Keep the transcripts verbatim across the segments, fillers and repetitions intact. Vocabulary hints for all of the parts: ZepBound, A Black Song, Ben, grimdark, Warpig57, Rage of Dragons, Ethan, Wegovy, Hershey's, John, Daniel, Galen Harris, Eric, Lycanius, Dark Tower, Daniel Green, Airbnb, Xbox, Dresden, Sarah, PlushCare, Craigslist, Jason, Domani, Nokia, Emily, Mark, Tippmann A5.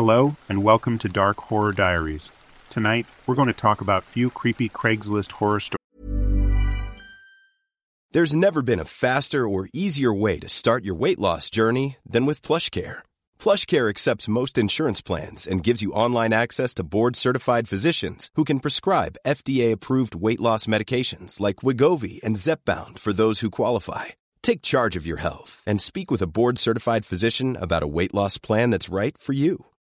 Hello, and welcome to Dark Horror Diaries. Tonight, we're going to talk about few creepy Craigslist horror stories. There's never been a faster or easier way to start your weight loss journey than with PlushCare. PlushCare accepts most insurance plans and gives you online access to board-certified physicians who can prescribe F D A-approved weight loss medications like Wegovy and ZepBound for those who qualify. Take charge of your health and speak with a board-certified physician about a weight loss plan that's right for you.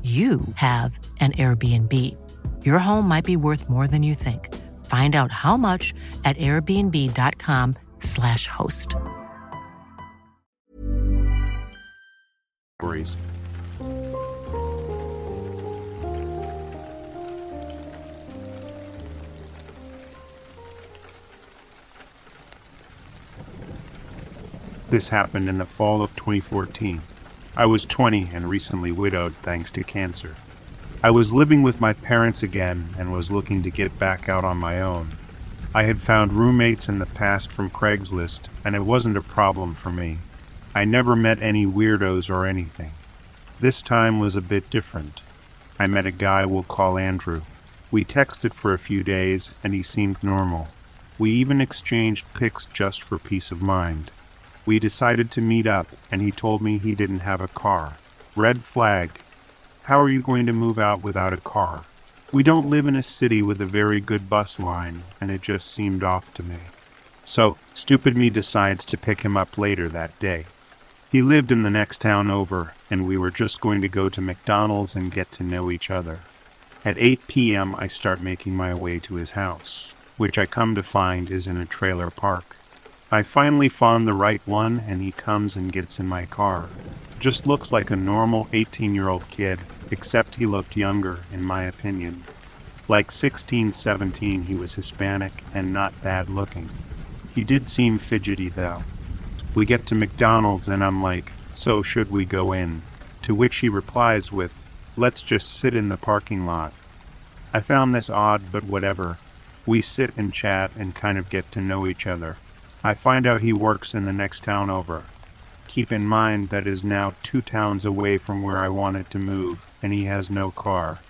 you have an Airbnb. Your home might be worth more than you think. Find out how much at airbnb.com slash host. This happened in the fall of twenty fourteen. I was twenty and recently widowed thanks to cancer. I was living with my parents again and was looking to get back out on my own. I had found roommates in the past from Craigslist, and it wasn't a problem for me. I never met any weirdos or anything. This time was a bit different. I met a guy we'll call Andrew. We texted for a few days, and he seemed normal. We even exchanged pics just for peace of mind. We decided to meet up, and he told me he didn't have a car. Red flag. How are you going to move out without a car? We don't live in a city with a very good bus line, and it just seemed off to me. So, stupid me decides to pick him up later that day. He lived in the next town over, and we were just going to go to McDonald's and get to know each other. At eight p.m. I start making my way to his house, which I come to find is in a trailer park. I finally found the right one, and he comes and gets in my car. Just looks like a normal eighteen-year-old kid, except he looked younger, in my opinion. Like sixteen, seventeen, he was Hispanic and not bad-looking. He did seem fidgety, though. We get to McDonald's, and I'm like, so should we go in? To which he replies with, let's just sit in the parking lot. I found this odd, but whatever. We sit and chat and kind of get to know each other. I find out he works in the next town over. Keep in mind that is now two towns away from where I wanted to move, and he has no car.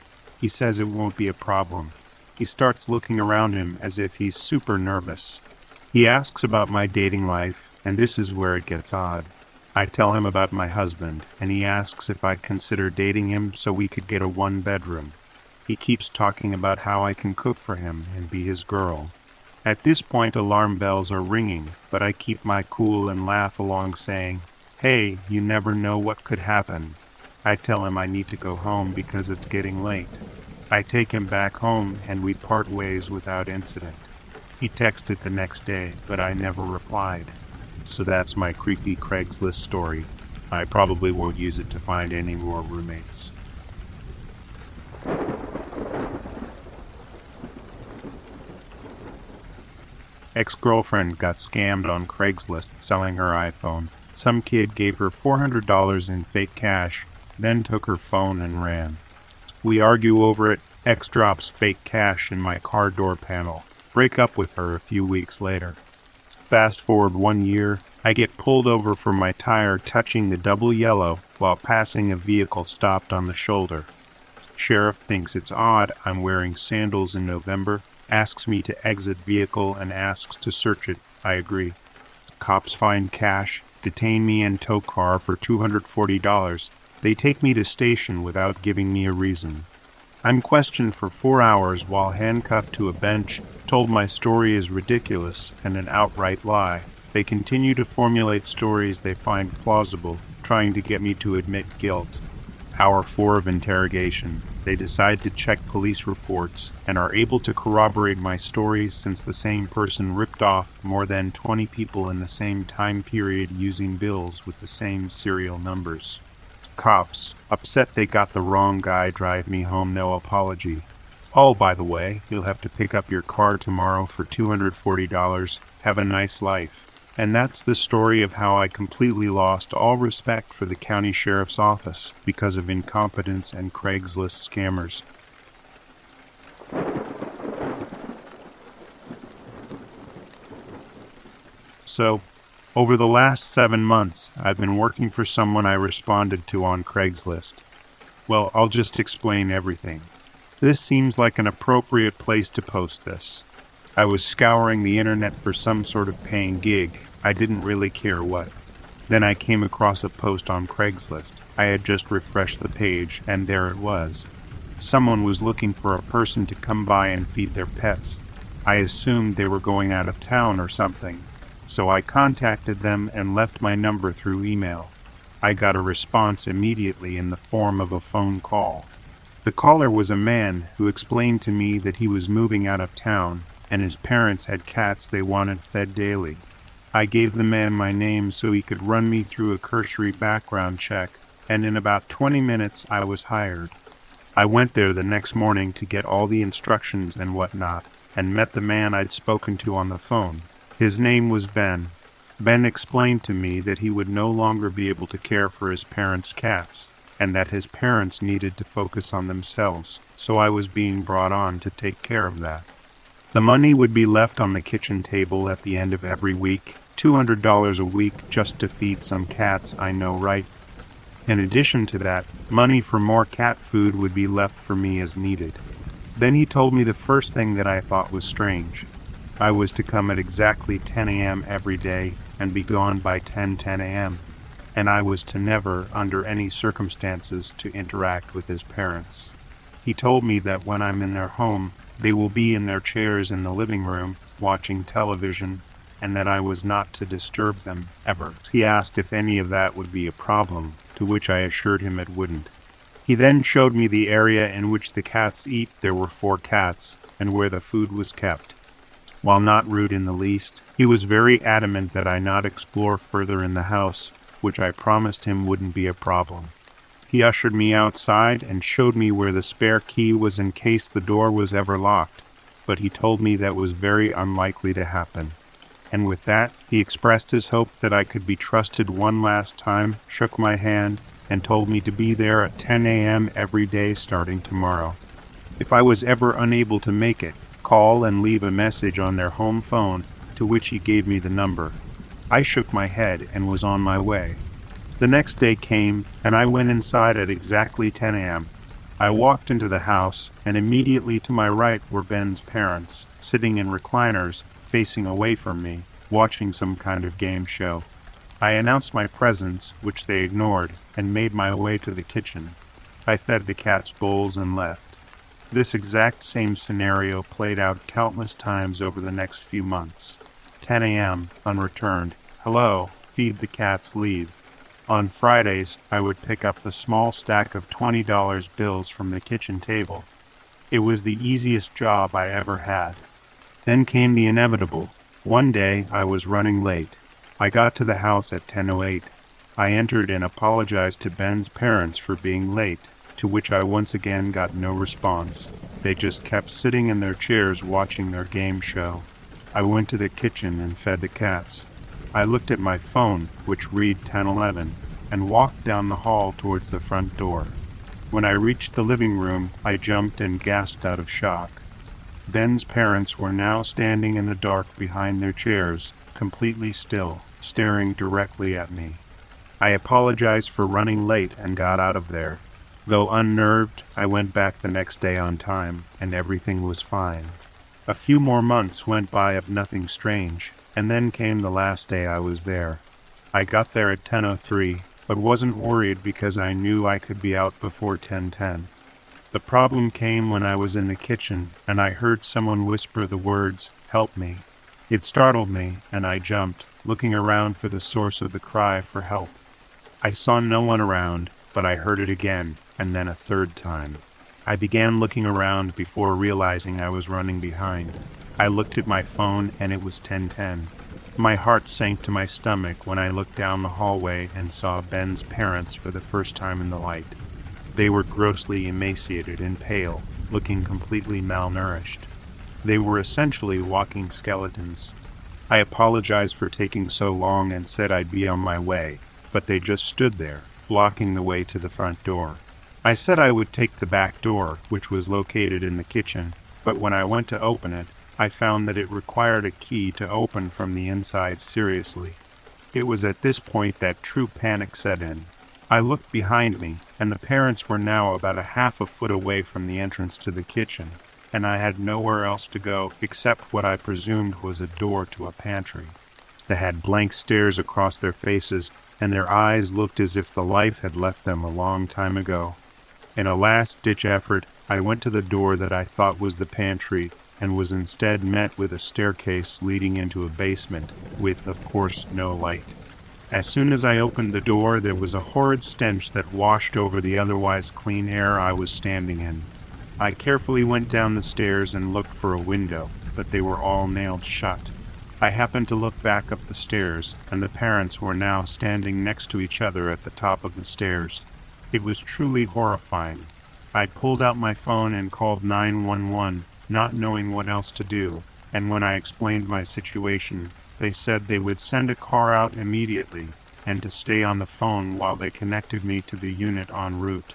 He says it won't be a problem. He starts looking around him as if he's super nervous. He asks about my dating life, and this is where it gets odd. I tell him about my husband, and he asks if I'd consider dating him so we could get a one-bedroom. He keeps talking about how I can cook for him and be his girl. At this point, alarm bells are ringing, but I keep my cool and laugh along saying, "Hey, you never know what could happen." I tell him I need to go home because it's getting late. I take him back home and we part ways without incident. He texted the next day, but I never replied. So that's my creepy Craigslist story. I probably won't use it to find any more roommates. Ex-girlfriend got scammed on Craigslist selling her iPhone. Some kid gave her four hundred dollars in fake cash, then took her phone and ran. We argue over it. Ex drops fake cash in my car door panel. Break up with her a few weeks later. Fast forward one year, I get pulled over for my tire touching the double yellow while passing a vehicle stopped on the shoulder. Sheriff thinks it's odd I'm wearing sandals in November, asks me to exit vehicle and asks to search it. I agree. Cops find cash, detain me and tow car for two hundred forty dollars. They take me to station without giving me a reason. I'm questioned for four hours while handcuffed to a bench, told my story is ridiculous and an outright lie. They continue to formulate stories they find plausible, trying to get me to admit guilt. Hour four of interrogation. They decide to check police reports and are able to corroborate my story since the same person ripped off more than twenty people in the same time period using bills with the same serial numbers. Cops, upset they got the wrong guy, drive me home, no apology. Oh, by the way, you'll have to pick up your car tomorrow for two hundred forty dollars. Have a nice life. And that's the story of how I completely lost all respect for the county sheriff's office because of incompetence and Craigslist scammers. So, over the last seven months, I've been working for someone I responded to on Craigslist. Well, I'll just explain everything. This seems like an appropriate place to post this. I was scouring the internet for some sort of paying gig. I didn't really care what. Then I came across a post on Craigslist. I had just refreshed the page, and there it was. Someone was looking for a person to come by and feed their pets. I assumed they were going out of town or something, so I contacted them and left my number through email. I got a response immediately in the form of a phone call. The caller was a man who explained to me that he was moving out of town, and his parents had cats they wanted fed daily. I gave the man my name so he could run me through a cursory background check, and in about twenty minutes I was hired. I went there the next morning to get all the instructions and whatnot, and met the man I'd spoken to on the phone. His name was Ben. Ben explained to me that he would no longer be able to care for his parents' cats, and that his parents needed to focus on themselves, so I was being brought on to take care of that. The money would be left on the kitchen table at the end of every week, two hundred dollars a week just to feed some cats, I know, right? In addition to that, money for more cat food would be left for me as needed. Then he told me the first thing that I thought was strange. I was to come at exactly ten a.m. every day and be gone by ten ten a.m., and I was to never, under any circumstances, to interact with his parents. He told me that when I'm in their home, they will be in their chairs in the living room, watching television, and that I was not to disturb them, ever. He asked if any of that would be a problem, to which I assured him it wouldn't. He then showed me the area in which the cats eat. There were four cats, and where the food was kept. While not rude in the least, he was very adamant that I not explore further in the house, which I promised him wouldn't be a problem. He ushered me outside and showed me where the spare key was in case the door was ever locked, but he told me that was very unlikely to happen. And with that, he expressed his hope that I could be trusted one last time, shook my hand, and told me to be there at ten a.m. every day starting tomorrow. If I was ever unable to make it, call and leave a message on their home phone, to which he gave me the number. I shook my head and was on my way. The next day came, and I went inside at exactly ten a.m. I walked into the house, and immediately to my right were Ben's parents, sitting in recliners, facing away from me, watching some kind of game show. I announced my presence, which they ignored, and made my way to the kitchen. I fed the cats bowls and left. This exact same scenario played out countless times over the next few months. ten a.m., unreturned. Hello, feed the cats, leave. On Fridays, I would pick up the small stack of twenty dollar bills from the kitchen table. It was the easiest job I ever had. Then came the inevitable. One day, I was running late. I got to the house at ten oh eight. I entered and apologized to Ben's parents for being late, to which I once again got no response. They just kept sitting in their chairs watching their game show. I went to the kitchen and fed the cats. I looked at my phone, which read ten eleven, and walked down the hall towards the front door. When I reached the living room, I jumped and gasped out of shock. Ben's parents were now standing in the dark behind their chairs, completely still, staring directly at me. I apologized for running late and got out of there. Though unnerved, I went back the next day on time, and everything was fine. A few more months went by of nothing strange, and then came the last day I was there. I got there at ten oh three, but wasn't worried because I knew I could be out before ten ten. The problem came when I was in the kitchen, and I heard someone whisper the words, "Help me." It startled me, and I jumped, looking around for the source of the cry for help. I saw no one around, but I heard it again, and then a third time. I began looking around before realizing I was running behind. I looked at my phone and it was ten ten. My heart sank to my stomach when I looked down the hallway and saw Ben's parents for the first time in the light. They were grossly emaciated and pale, looking completely malnourished. They were essentially walking skeletons. I apologized for taking so long and said I'd be on my way, but they just stood there, blocking the way to the front door. I said I would take the back door, which was located in the kitchen, but when I went to open it, I found that it required a key to open from the inside seriously. It was at this point that true panic set in. I looked behind me, and the parents were now about a half a foot away from the entrance to the kitchen, and I had nowhere else to go except what I presumed was a door to a pantry. They had blank stares across their faces, and their eyes looked as if the life had left them a long time ago. In a last-ditch effort, I went to the door that I thought was the pantry, and was instead met with a staircase leading into a basement, with, of course, no light. As soon as I opened the door, there was a horrid stench that washed over the otherwise clean air I was standing in. I carefully went down the stairs and looked for a window, but they were all nailed shut. I happened to look back up the stairs, and the parents were now standing next to each other at the top of the stairs. It was truly horrifying. I pulled out my phone and called nine one one, not knowing what else to do, and when I explained my situation, they said they would send a car out immediately, and to stay on the phone while they connected me to the unit en route.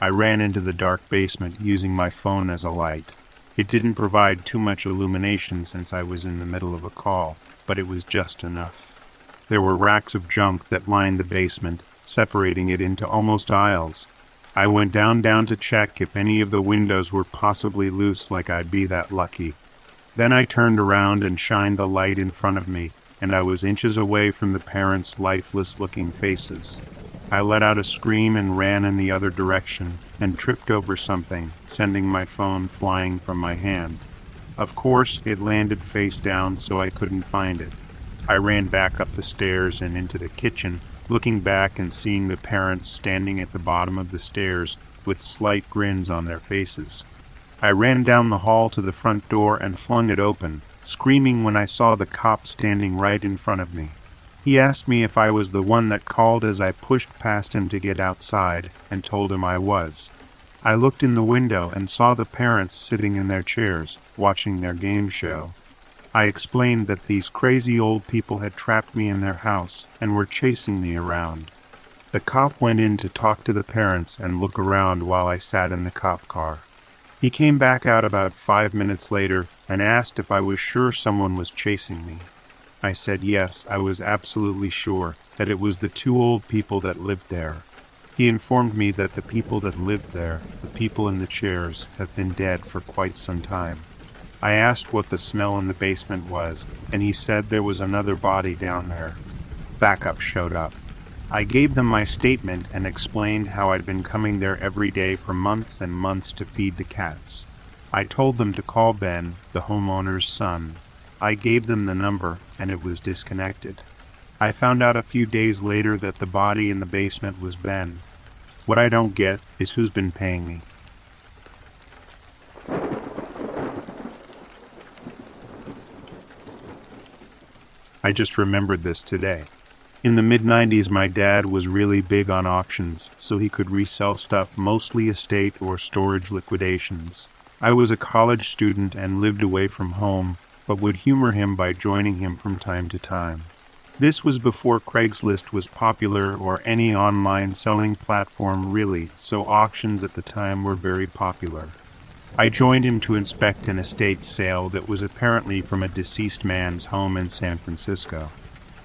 I ran into the dark basement using my phone as a light. It didn't provide too much illumination since I was in the middle of a call, but it was just enough. There were racks of junk that lined the basement, separating it into almost aisles. I went down down to check if any of the windows were possibly loose, like I'd be that lucky. Then I turned around and shined the light in front of me, and I was inches away from the parents' lifeless-looking faces. I let out a scream and ran in the other direction, and tripped over something, sending my phone flying from my hand. Of course, it landed face down, so I couldn't find it. I ran back up the stairs and into the kitchen, looking back and seeing the parents standing at the bottom of the stairs, with slight grins on their faces. I ran down the hall to the front door and flung it open, screaming when I saw the cop standing right in front of me. He asked me if I was the one that called as I pushed past him to get outside, and told him I was. I looked in the window and saw the parents sitting in their chairs, watching their game show. I explained that these crazy old people had trapped me in their house, and were chasing me around. The cop went in to talk to the parents and look around while I sat in the cop car. He came back out about five minutes later, and asked if I was sure someone was chasing me. I said yes, I was absolutely sure that it was the two old people that lived there. He informed me that the people that lived there, the people in the chairs, have been dead for quite some time. I asked what the smell in the basement was, and he said there was another body down there. Backup showed up. I gave them my statement and explained how I'd been coming there every day for months and months to feed the cats. I told them to call Ben, the homeowner's son. I gave them the number, and it was disconnected. I found out a few days later that the body in the basement was Ben. What I don't get is who's been paying me. I just remembered this today. In the mid nineties, my dad was really big on auctions, so he could resell stuff, mostly estate or storage liquidations. I was a college student and lived away from home, but would humor him by joining him from time to time. This was before Craigslist was popular or any online selling platform really, so auctions at the time were very popular. I joined him to inspect an estate sale that was apparently from a deceased man's home in San Francisco.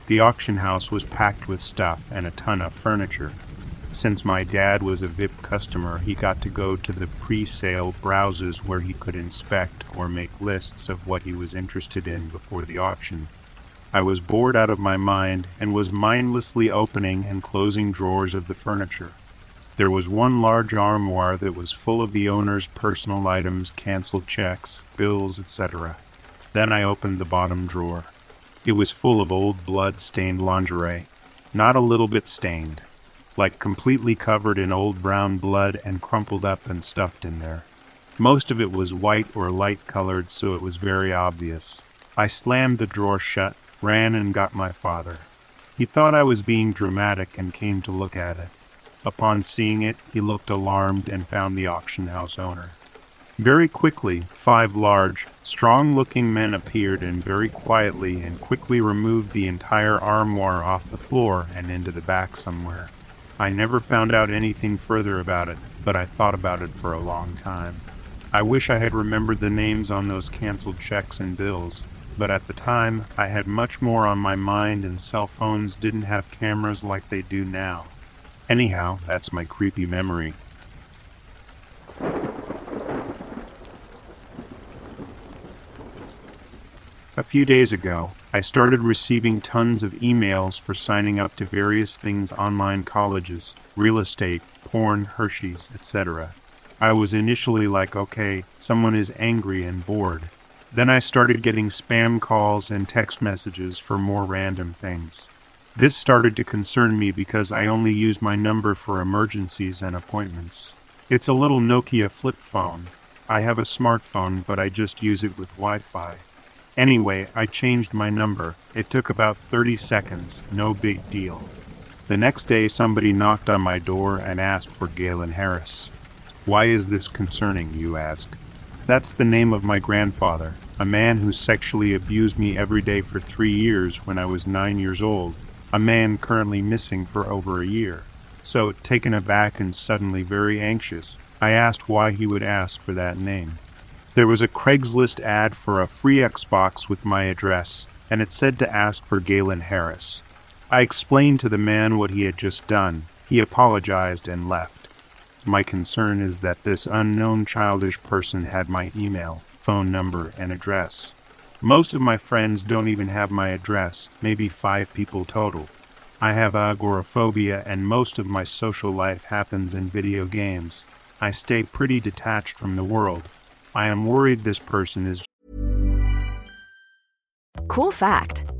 The auction house was packed with stuff and a ton of furniture. Since my dad was a V I P customer, he got to go to the pre-sale browsers where he could inspect or make lists of what he was interested in before the auction. I was bored out of my mind and was mindlessly opening and closing drawers of the furniture. There was one large armoire that was full of the owner's personal items, canceled checks, bills, et cetera. Then I opened the bottom drawer. It was full of old blood-stained lingerie, not a little bit stained, like completely covered in old brown blood and crumpled up and stuffed in there. Most of it was white or light-colored, so it was very obvious. I slammed the drawer shut, ran and got my father. He thought I was being dramatic and came to look at it. Upon seeing it, he looked alarmed and found the auction house owner. Very quickly, five large, strong-looking men appeared and very quietly and quickly removed the entire armoire off the floor and into the back somewhere. I never found out anything further about it, but I thought about it for a long time. I wish I had remembered the names on those canceled checks and bills. But at the time, I had much more on my mind and cell phones didn't have cameras like they do now. Anyhow, that's my creepy memory. A few days ago, I started receiving tons of emails for signing up to various things online: colleges, real estate, porn, Hershey's, et cetera. I was initially like, okay, someone is angry and bored. Then I started getting spam calls and text messages for more random things. This started to concern me because I only use my number for emergencies and appointments. It's a little Nokia flip phone. I have a smartphone, but I just use it with Wi-Fi. Anyway, I changed my number. It took about thirty seconds, no big deal. The next day, somebody knocked on my door and asked for Galen Harris. Why is this concerning, you ask? That's the name of my grandfather, a man who sexually abused me every day for three years when I was nine years old, a man currently missing for over a year. So, taken aback and suddenly very anxious, I asked why he would ask for that name. There was a Craigslist ad for a free Xbox with my address, and it said to ask for Galen Harris. I explained to the man what he had just done. He apologized and left. My concern is that this unknown childish person had my email, phone number, and address. Most of my friends don't even have my address, maybe five people total. I have agoraphobia and most of my social life happens in video games. I stay pretty detached from the world. I am worried this person is... Cool fact,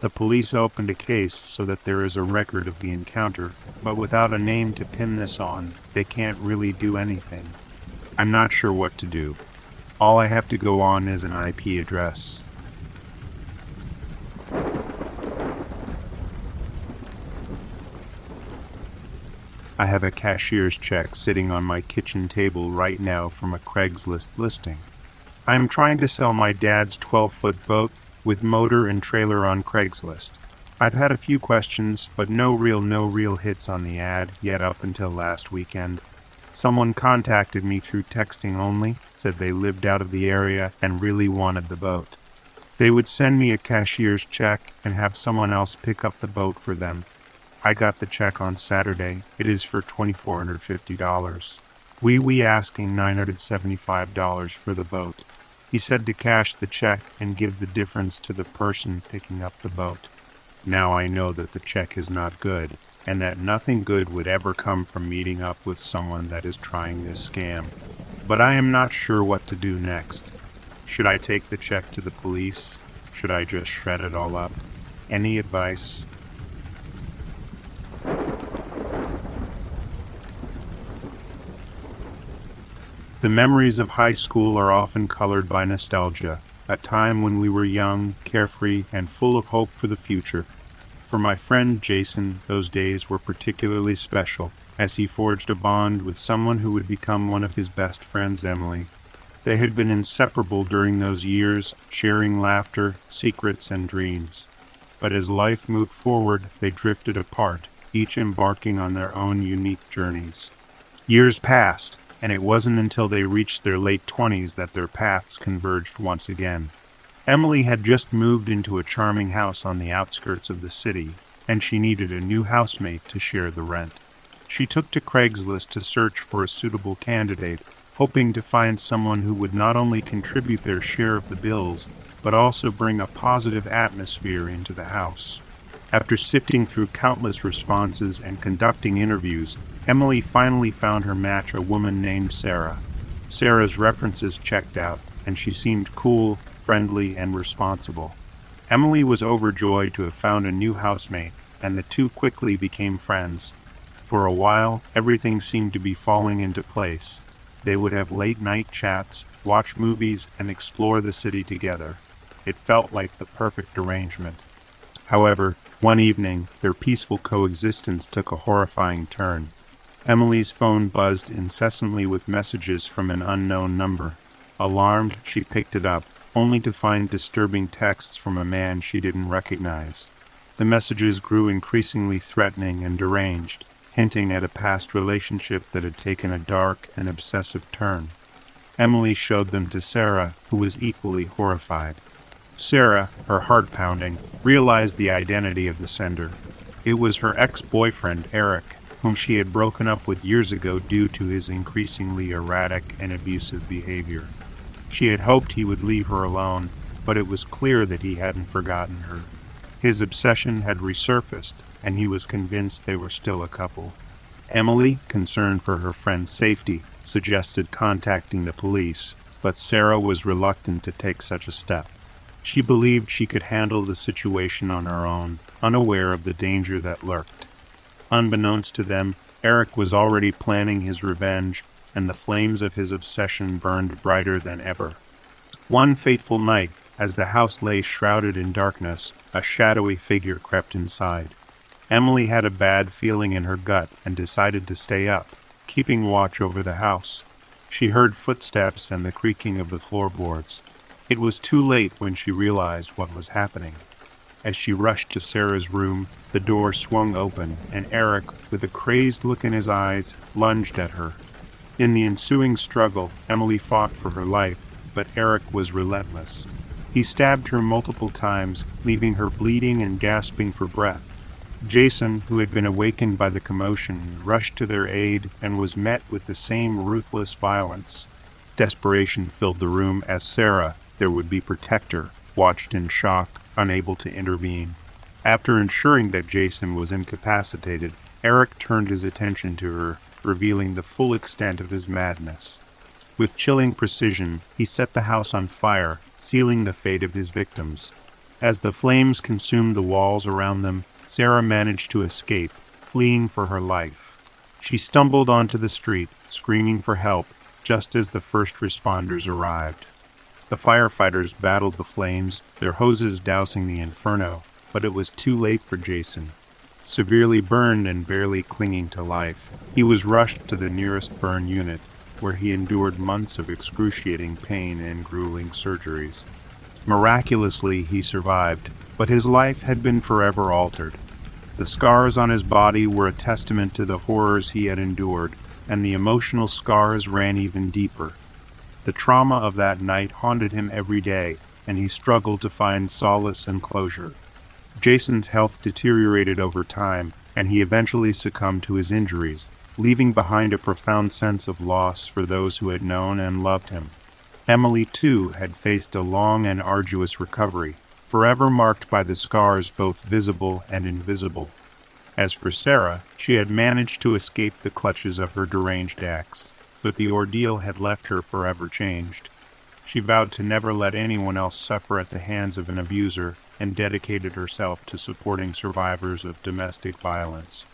The police opened a case so that there is a record of the encounter, but without a name to pin this on, they can't really do anything. I'm not sure what to do. All I have to go on is an I P address. I have a cashier's check sitting on my kitchen table right now from a Craigslist listing. I am trying to sell my dad's twelve-foot boat with motor and trailer on Craigslist. I've had a few questions, but no real no real hits on the ad yet up until last weekend. Someone contacted me through texting only, said they lived out of the area and really wanted the boat. They would send me a cashier's check and have someone else pick up the boat for them. I got the check on Saturday. It is for two thousand four hundred fifty dollars. We we asking nine hundred seventy-five dollars for the boat. He said to cash the check and give the difference to the person picking up the boat. Now I know that the check is not good, and that nothing good would ever come from meeting up with someone that is trying this scam. But I am not sure what to do next. Should I take the check to the police? Should I just shred it all up? Any advice? The memories of high school are often colored by nostalgia, a time when we were young, carefree, and full of hope for the future. For my friend Jason, those days were particularly special, as he forged a bond with someone who would become one of his best friends, Emily. They had been inseparable during those years, sharing laughter, secrets, and dreams. But as life moved forward, they drifted apart, each embarking on their own unique journeys. Years passed, and it wasn't until they reached their late twenties that their paths converged once again. Emily had just moved into a charming house on the outskirts of the city, and she needed a new housemate to share the rent. She took to Craigslist to search for a suitable candidate, hoping to find someone who would not only contribute their share of the bills, but also bring a positive atmosphere into the house. After sifting through countless responses and conducting interviews, Emily finally found her match, a woman named Sarah. Sarah's references checked out, and she seemed cool, friendly, and responsible. Emily was overjoyed to have found a new housemate, and the two quickly became friends. For a while, everything seemed to be falling into place. They would have late-night chats, watch movies, and explore the city together. It felt like the perfect arrangement. However, one evening, their peaceful coexistence took a horrifying turn. Emily's phone buzzed incessantly with messages from an unknown number. Alarmed, she picked it up, only to find disturbing texts from a man she didn't recognize. The messages grew increasingly threatening and deranged, hinting at a past relationship that had taken a dark and obsessive turn. Emily showed them to Sarah, who was equally horrified. Sarah, her heart pounding, realized the identity of the sender. It was her ex-boyfriend, Eric, whom she had broken up with years ago due to his increasingly erratic and abusive behavior. She had hoped he would leave her alone, but it was clear that he hadn't forgotten her. His obsession had resurfaced, and he was convinced they were still a couple. Emily, concerned for her friend's safety, suggested contacting the police, but Sarah was reluctant to take such a step. She believed she could handle the situation on her own, unaware of the danger that lurked. Unbeknownst to them, Eric was already planning his revenge, and the flames of his obsession burned brighter than ever. One fateful night, as the house lay shrouded in darkness, a shadowy figure crept inside. Emily had a bad feeling in her gut and decided to stay up, keeping watch over the house. She heard footsteps and the creaking of the floorboards. It was too late when she realized what was happening. As she rushed to Sarah's room, the door swung open, and Eric, with a crazed look in his eyes, lunged at her. In the ensuing struggle, Emily fought for her life, but Eric was relentless. He stabbed her multiple times, leaving her bleeding and gasping for breath. Jason, who had been awakened by the commotion, rushed to their aid and was met with the same ruthless violence. Desperation filled the room as Sarah, their would-be protector, watched in shock, unable to intervene. After ensuring that Jason was incapacitated, Eric turned his attention to her, revealing the full extent of his madness. With chilling precision, he set the house on fire, sealing the fate of his victims. As the flames consumed the walls around them, Sarah managed to escape, fleeing for her life. She stumbled onto the street, screaming for help, just as the first responders arrived. The firefighters battled the flames, their hoses dousing the inferno, but it was too late for Jason. Severely burned and barely clinging to life, he was rushed to the nearest burn unit, where he endured months of excruciating pain and grueling surgeries. Miraculously, he survived, but his life had been forever altered. The scars on his body were a testament to the horrors he had endured, and the emotional scars ran even deeper. The trauma of that night haunted him every day, and he struggled to find solace and closure. Jason's health deteriorated over time, and he eventually succumbed to his injuries, leaving behind a profound sense of loss for those who had known and loved him. Emily, too, had faced a long and arduous recovery, forever marked by the scars both visible and invisible. As for Sarah, she had managed to escape the clutches of her deranged ex, but the ordeal had left her forever changed. She vowed to never let anyone else suffer at the hands of an abuser, and dedicated herself to supporting survivors of domestic violence.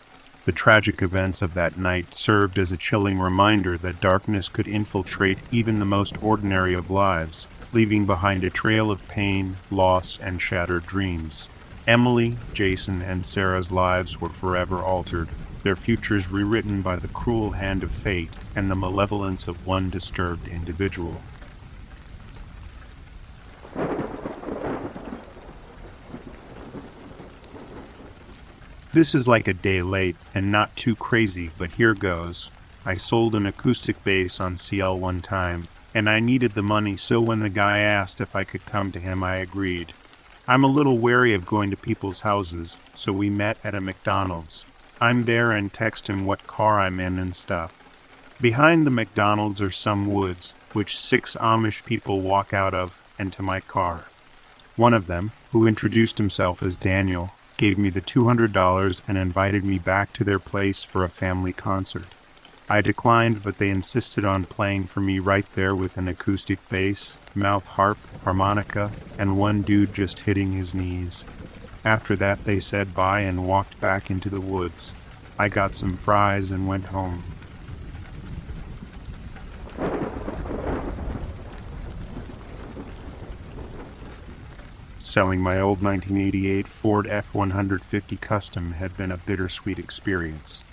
The tragic events of that night served as a chilling reminder that darkness could infiltrate even the most ordinary of lives, leaving behind a trail of pain, loss, and shattered dreams. Emily, Jason, and Sarah's lives were forever altered, their futures rewritten by the cruel hand of fate and the malevolence of one disturbed individual. This is like a day late, and not too crazy, but here goes. I sold an acoustic bass on C L one time, and I needed the money, so when the guy asked if I could come to him, I agreed. I'm a little wary of going to people's houses, so we met at a McDonald's. I'm there and text him what car I'm in and stuff. Behind the McDonald's are some woods, which six Amish people walk out of, and to my car. One of them, who introduced himself as Daniel, gave me the two hundred dollars and invited me back to their place for a family concert. I declined, but they insisted on playing for me right there with an acoustic bass, mouth harp, harmonica, and one dude just hitting his knees. After that, they said bye and walked back into the woods. I got some fries and went home. Selling my old nineteen eighty-eight Ford F one fifty Custom had been a bittersweet experience.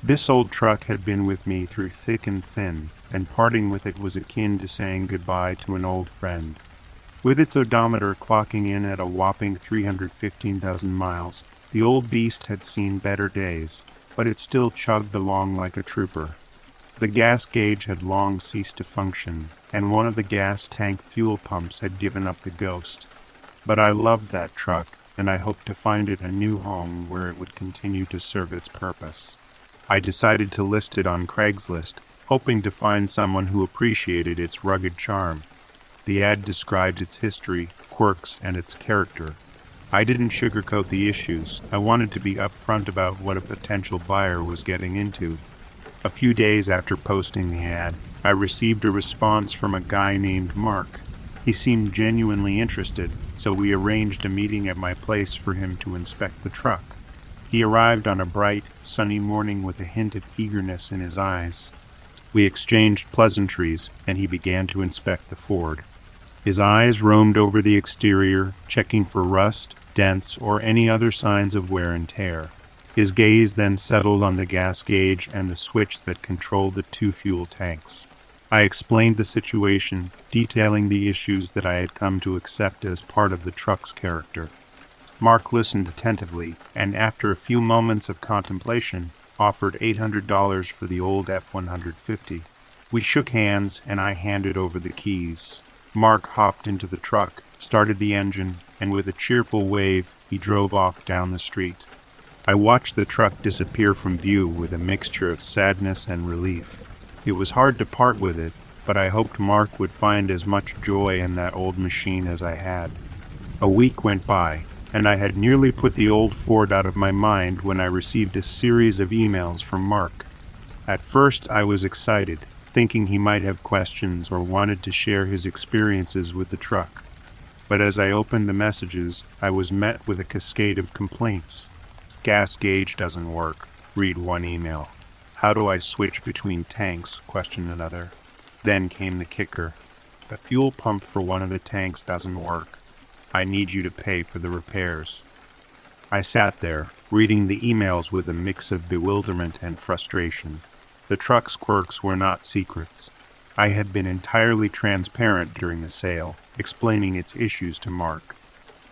This old truck had been with me through thick and thin, and parting with it was akin to saying goodbye to an old friend. With its odometer clocking in at a whopping three hundred fifteen thousand miles, the old beast had seen better days, but it still chugged along like a trooper. The gas gauge had long ceased to function, and one of the gas tank fuel pumps had given up the ghost. But I loved that truck, and I hoped to find it a new home where it would continue to serve its purpose. I decided to list it on Craigslist, hoping to find someone who appreciated its rugged charm. The ad described its history, quirks, and its character. I didn't sugarcoat the issues. I wanted to be upfront about what a potential buyer was getting into. A few days after posting the ad, I received a response from a guy named Mark. He seemed genuinely interested, so we arranged a meeting at my place for him to inspect the truck. He arrived on a bright, sunny morning with a hint of eagerness in his eyes. We exchanged pleasantries, and he began to inspect the Ford. His eyes roamed over the exterior, checking for rust, dents, or any other signs of wear and tear. His gaze then settled on the gas gauge and the switch that controlled the two fuel tanks. I explained the situation, detailing the issues that I had come to accept as part of the truck's character. Mark listened attentively, and after a few moments of contemplation, offered eight hundred dollars for the old F one fifty. We shook hands, and I handed over the keys. Mark hopped into the truck, started the engine, and with a cheerful wave, he drove off down the street. I watched the truck disappear from view with a mixture of sadness and relief. It was hard to part with it, but I hoped Mark would find as much joy in that old machine as I had. A week went by, and I had nearly put the old Ford out of my mind when I received a series of emails from Mark. At first, I was excited, thinking he might have questions or wanted to share his experiences with the truck. But as I opened the messages, I was met with a cascade of complaints. Gas gauge doesn't work. Read one email. How do I switch between tanks? Question another. Then came the kicker. The fuel pump for one of the tanks doesn't work. I need you to pay for the repairs. I sat there, reading the emails with a mix of bewilderment and frustration. The truck's quirks were not secrets. I had been entirely transparent during the sale, explaining its issues to Mark.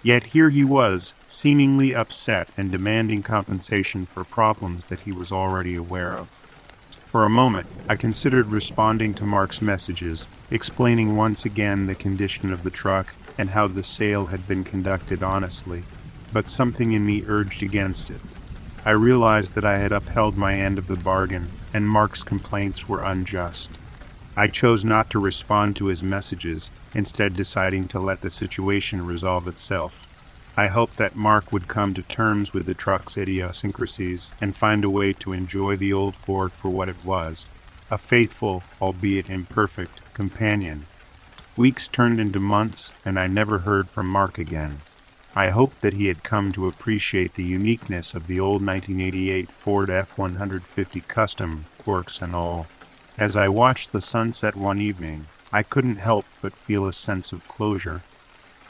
Yet here he was, seemingly upset and demanding compensation for problems that he was already aware of. For a moment, I considered responding to Mark's messages, explaining once again the condition of the truck and how the sale had been conducted honestly, but something in me urged against it. I realized that I had upheld my end of the bargain, and Mark's complaints were unjust. I chose not to respond to his messages, instead deciding to let the situation resolve itself. I hoped that Mark would come to terms with the truck's idiosyncrasies and find a way to enjoy the old Ford for what it was, a faithful, albeit imperfect, companion. Weeks turned into months, and I never heard from Mark again. I hoped that he had come to appreciate the uniqueness of the old nineteen eighty-eight Ford F one fifty Custom, quirks and all. As I watched the sunset one evening, I couldn't help but feel a sense of closure.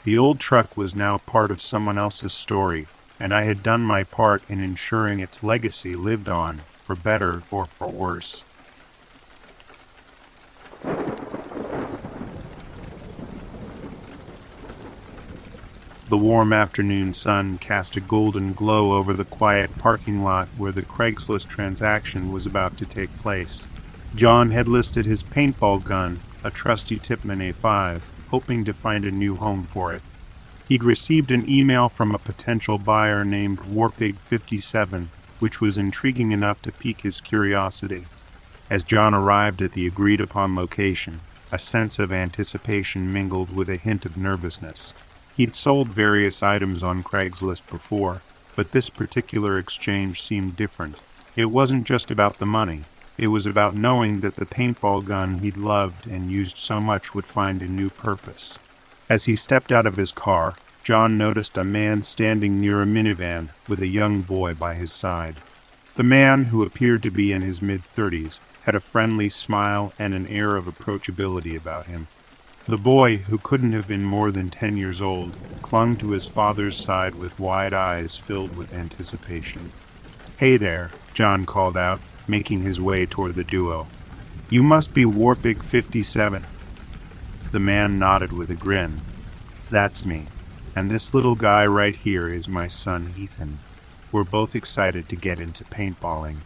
The old truck was now part of someone else's story, and I had done my part in ensuring its legacy lived on, for better or for worse. The warm afternoon sun cast a golden glow over the quiet parking lot where the Craigslist transaction was about to take place. John had listed his paintball gun, a trusty Tippmann A five, hoping to find a new home for it. He'd received an email from a potential buyer named Warpig fifty-seven, which was intriguing enough to pique his curiosity. As John arrived at the agreed-upon location, a sense of anticipation mingled with a hint of nervousness. He'd sold various items on Craigslist before, but this particular exchange seemed different. It wasn't just about the money. It was about knowing that the paintball gun he'd loved and used so much would find a new purpose. As he stepped out of his car, John noticed a man standing near a minivan with a young boy by his side. The man, who appeared to be in his mid-thirties, had a friendly smile and an air of approachability about him. The boy, who couldn't have been more than ten years old, clung to his father's side with wide eyes filled with anticipation. "Hey there," John called out, making his way toward the duo. "You must be Warpig fifty-seven. The man nodded with a grin. "That's me, and this little guy right here is my son Ethan. We're both excited to get into paintballing."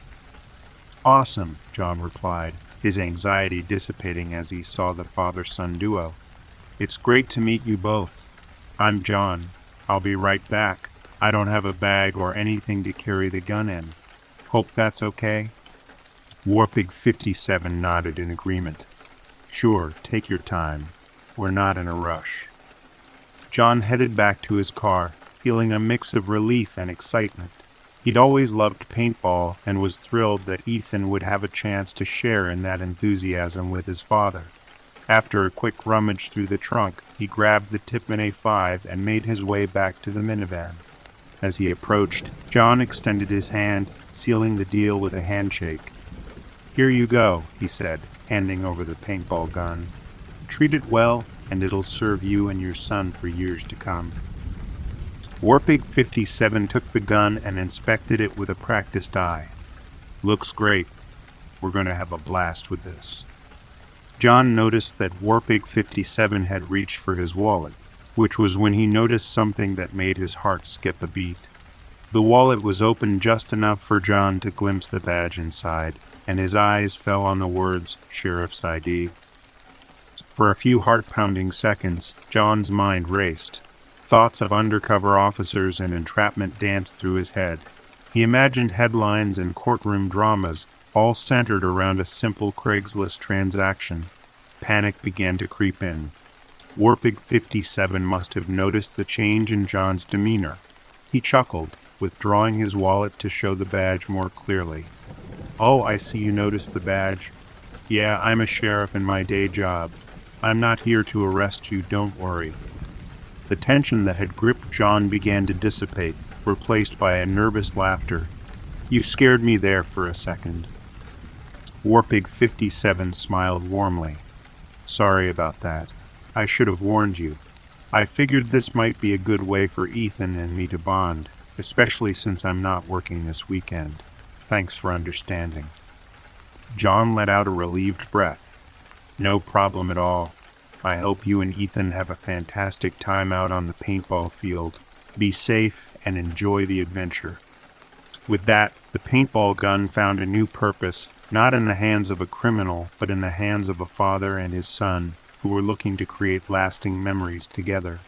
"Awesome," John replied, his anxiety dissipating as he saw the father-son duo. "It's great to meet you both. I'm John. I'll be right back. I don't have a bag or anything to carry the gun in. Hope that's okay?" Warpig fifty-seven nodded in agreement. "Sure, take your time. We're not in a rush." John headed back to his car, feeling a mix of relief and excitement. He'd always loved paintball and was thrilled that Ethan would have a chance to share in that enthusiasm with his father. After a quick rummage through the trunk, he grabbed the Tippmann A five and made his way back to the minivan. As he approached, John extended his hand, sealing the deal with a handshake. "Here you go," he said, handing over the paintball gun. "Treat it well, and it'll serve you and your son for years to come." Warpig fifty-seven took the gun and inspected it with a practiced eye. "Looks great. We're going to have a blast with this." John noticed that Warpig fifty-seven had reached for his wallet, which was when he noticed something that made his heart skip a beat. The wallet was open just enough for John to glimpse the badge inside, and his eyes fell on the words, "Sheriff's I D." For a few heart-pounding seconds, John's mind raced. Thoughts of undercover officers and entrapment danced through his head. He imagined headlines and courtroom dramas, all centered around a simple Craigslist transaction. panic began to creep in. Warpig fifty-seven must have noticed the change in John's demeanor. He chuckled, withdrawing his wallet to show the badge more clearly. "Oh, I see you noticed the badge. Yeah, I'm a sheriff in my day job. I'm not here to arrest you, don't worry." The tension that had gripped John began to dissipate, replaced by a nervous laughter. "You scared me there for a second." Warpig fifty-seven smiled warmly. "Sorry about that. I should have warned you. I figured this might be a good way for Ethan and me to bond, especially since I'm not working this weekend. Thanks for understanding." John let out a relieved breath. "No problem at all. I hope you and Ethan have a fantastic time out on the paintball field. Be safe and enjoy the adventure." With that, the paintball gun found a new purpose, not in the hands of a criminal, but in the hands of a father and his son, who were looking to create lasting memories together.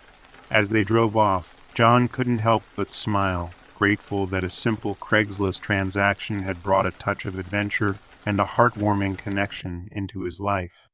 As they drove off, John couldn't help but smile, grateful that a simple Craigslist transaction had brought a touch of adventure and a heartwarming connection into his life.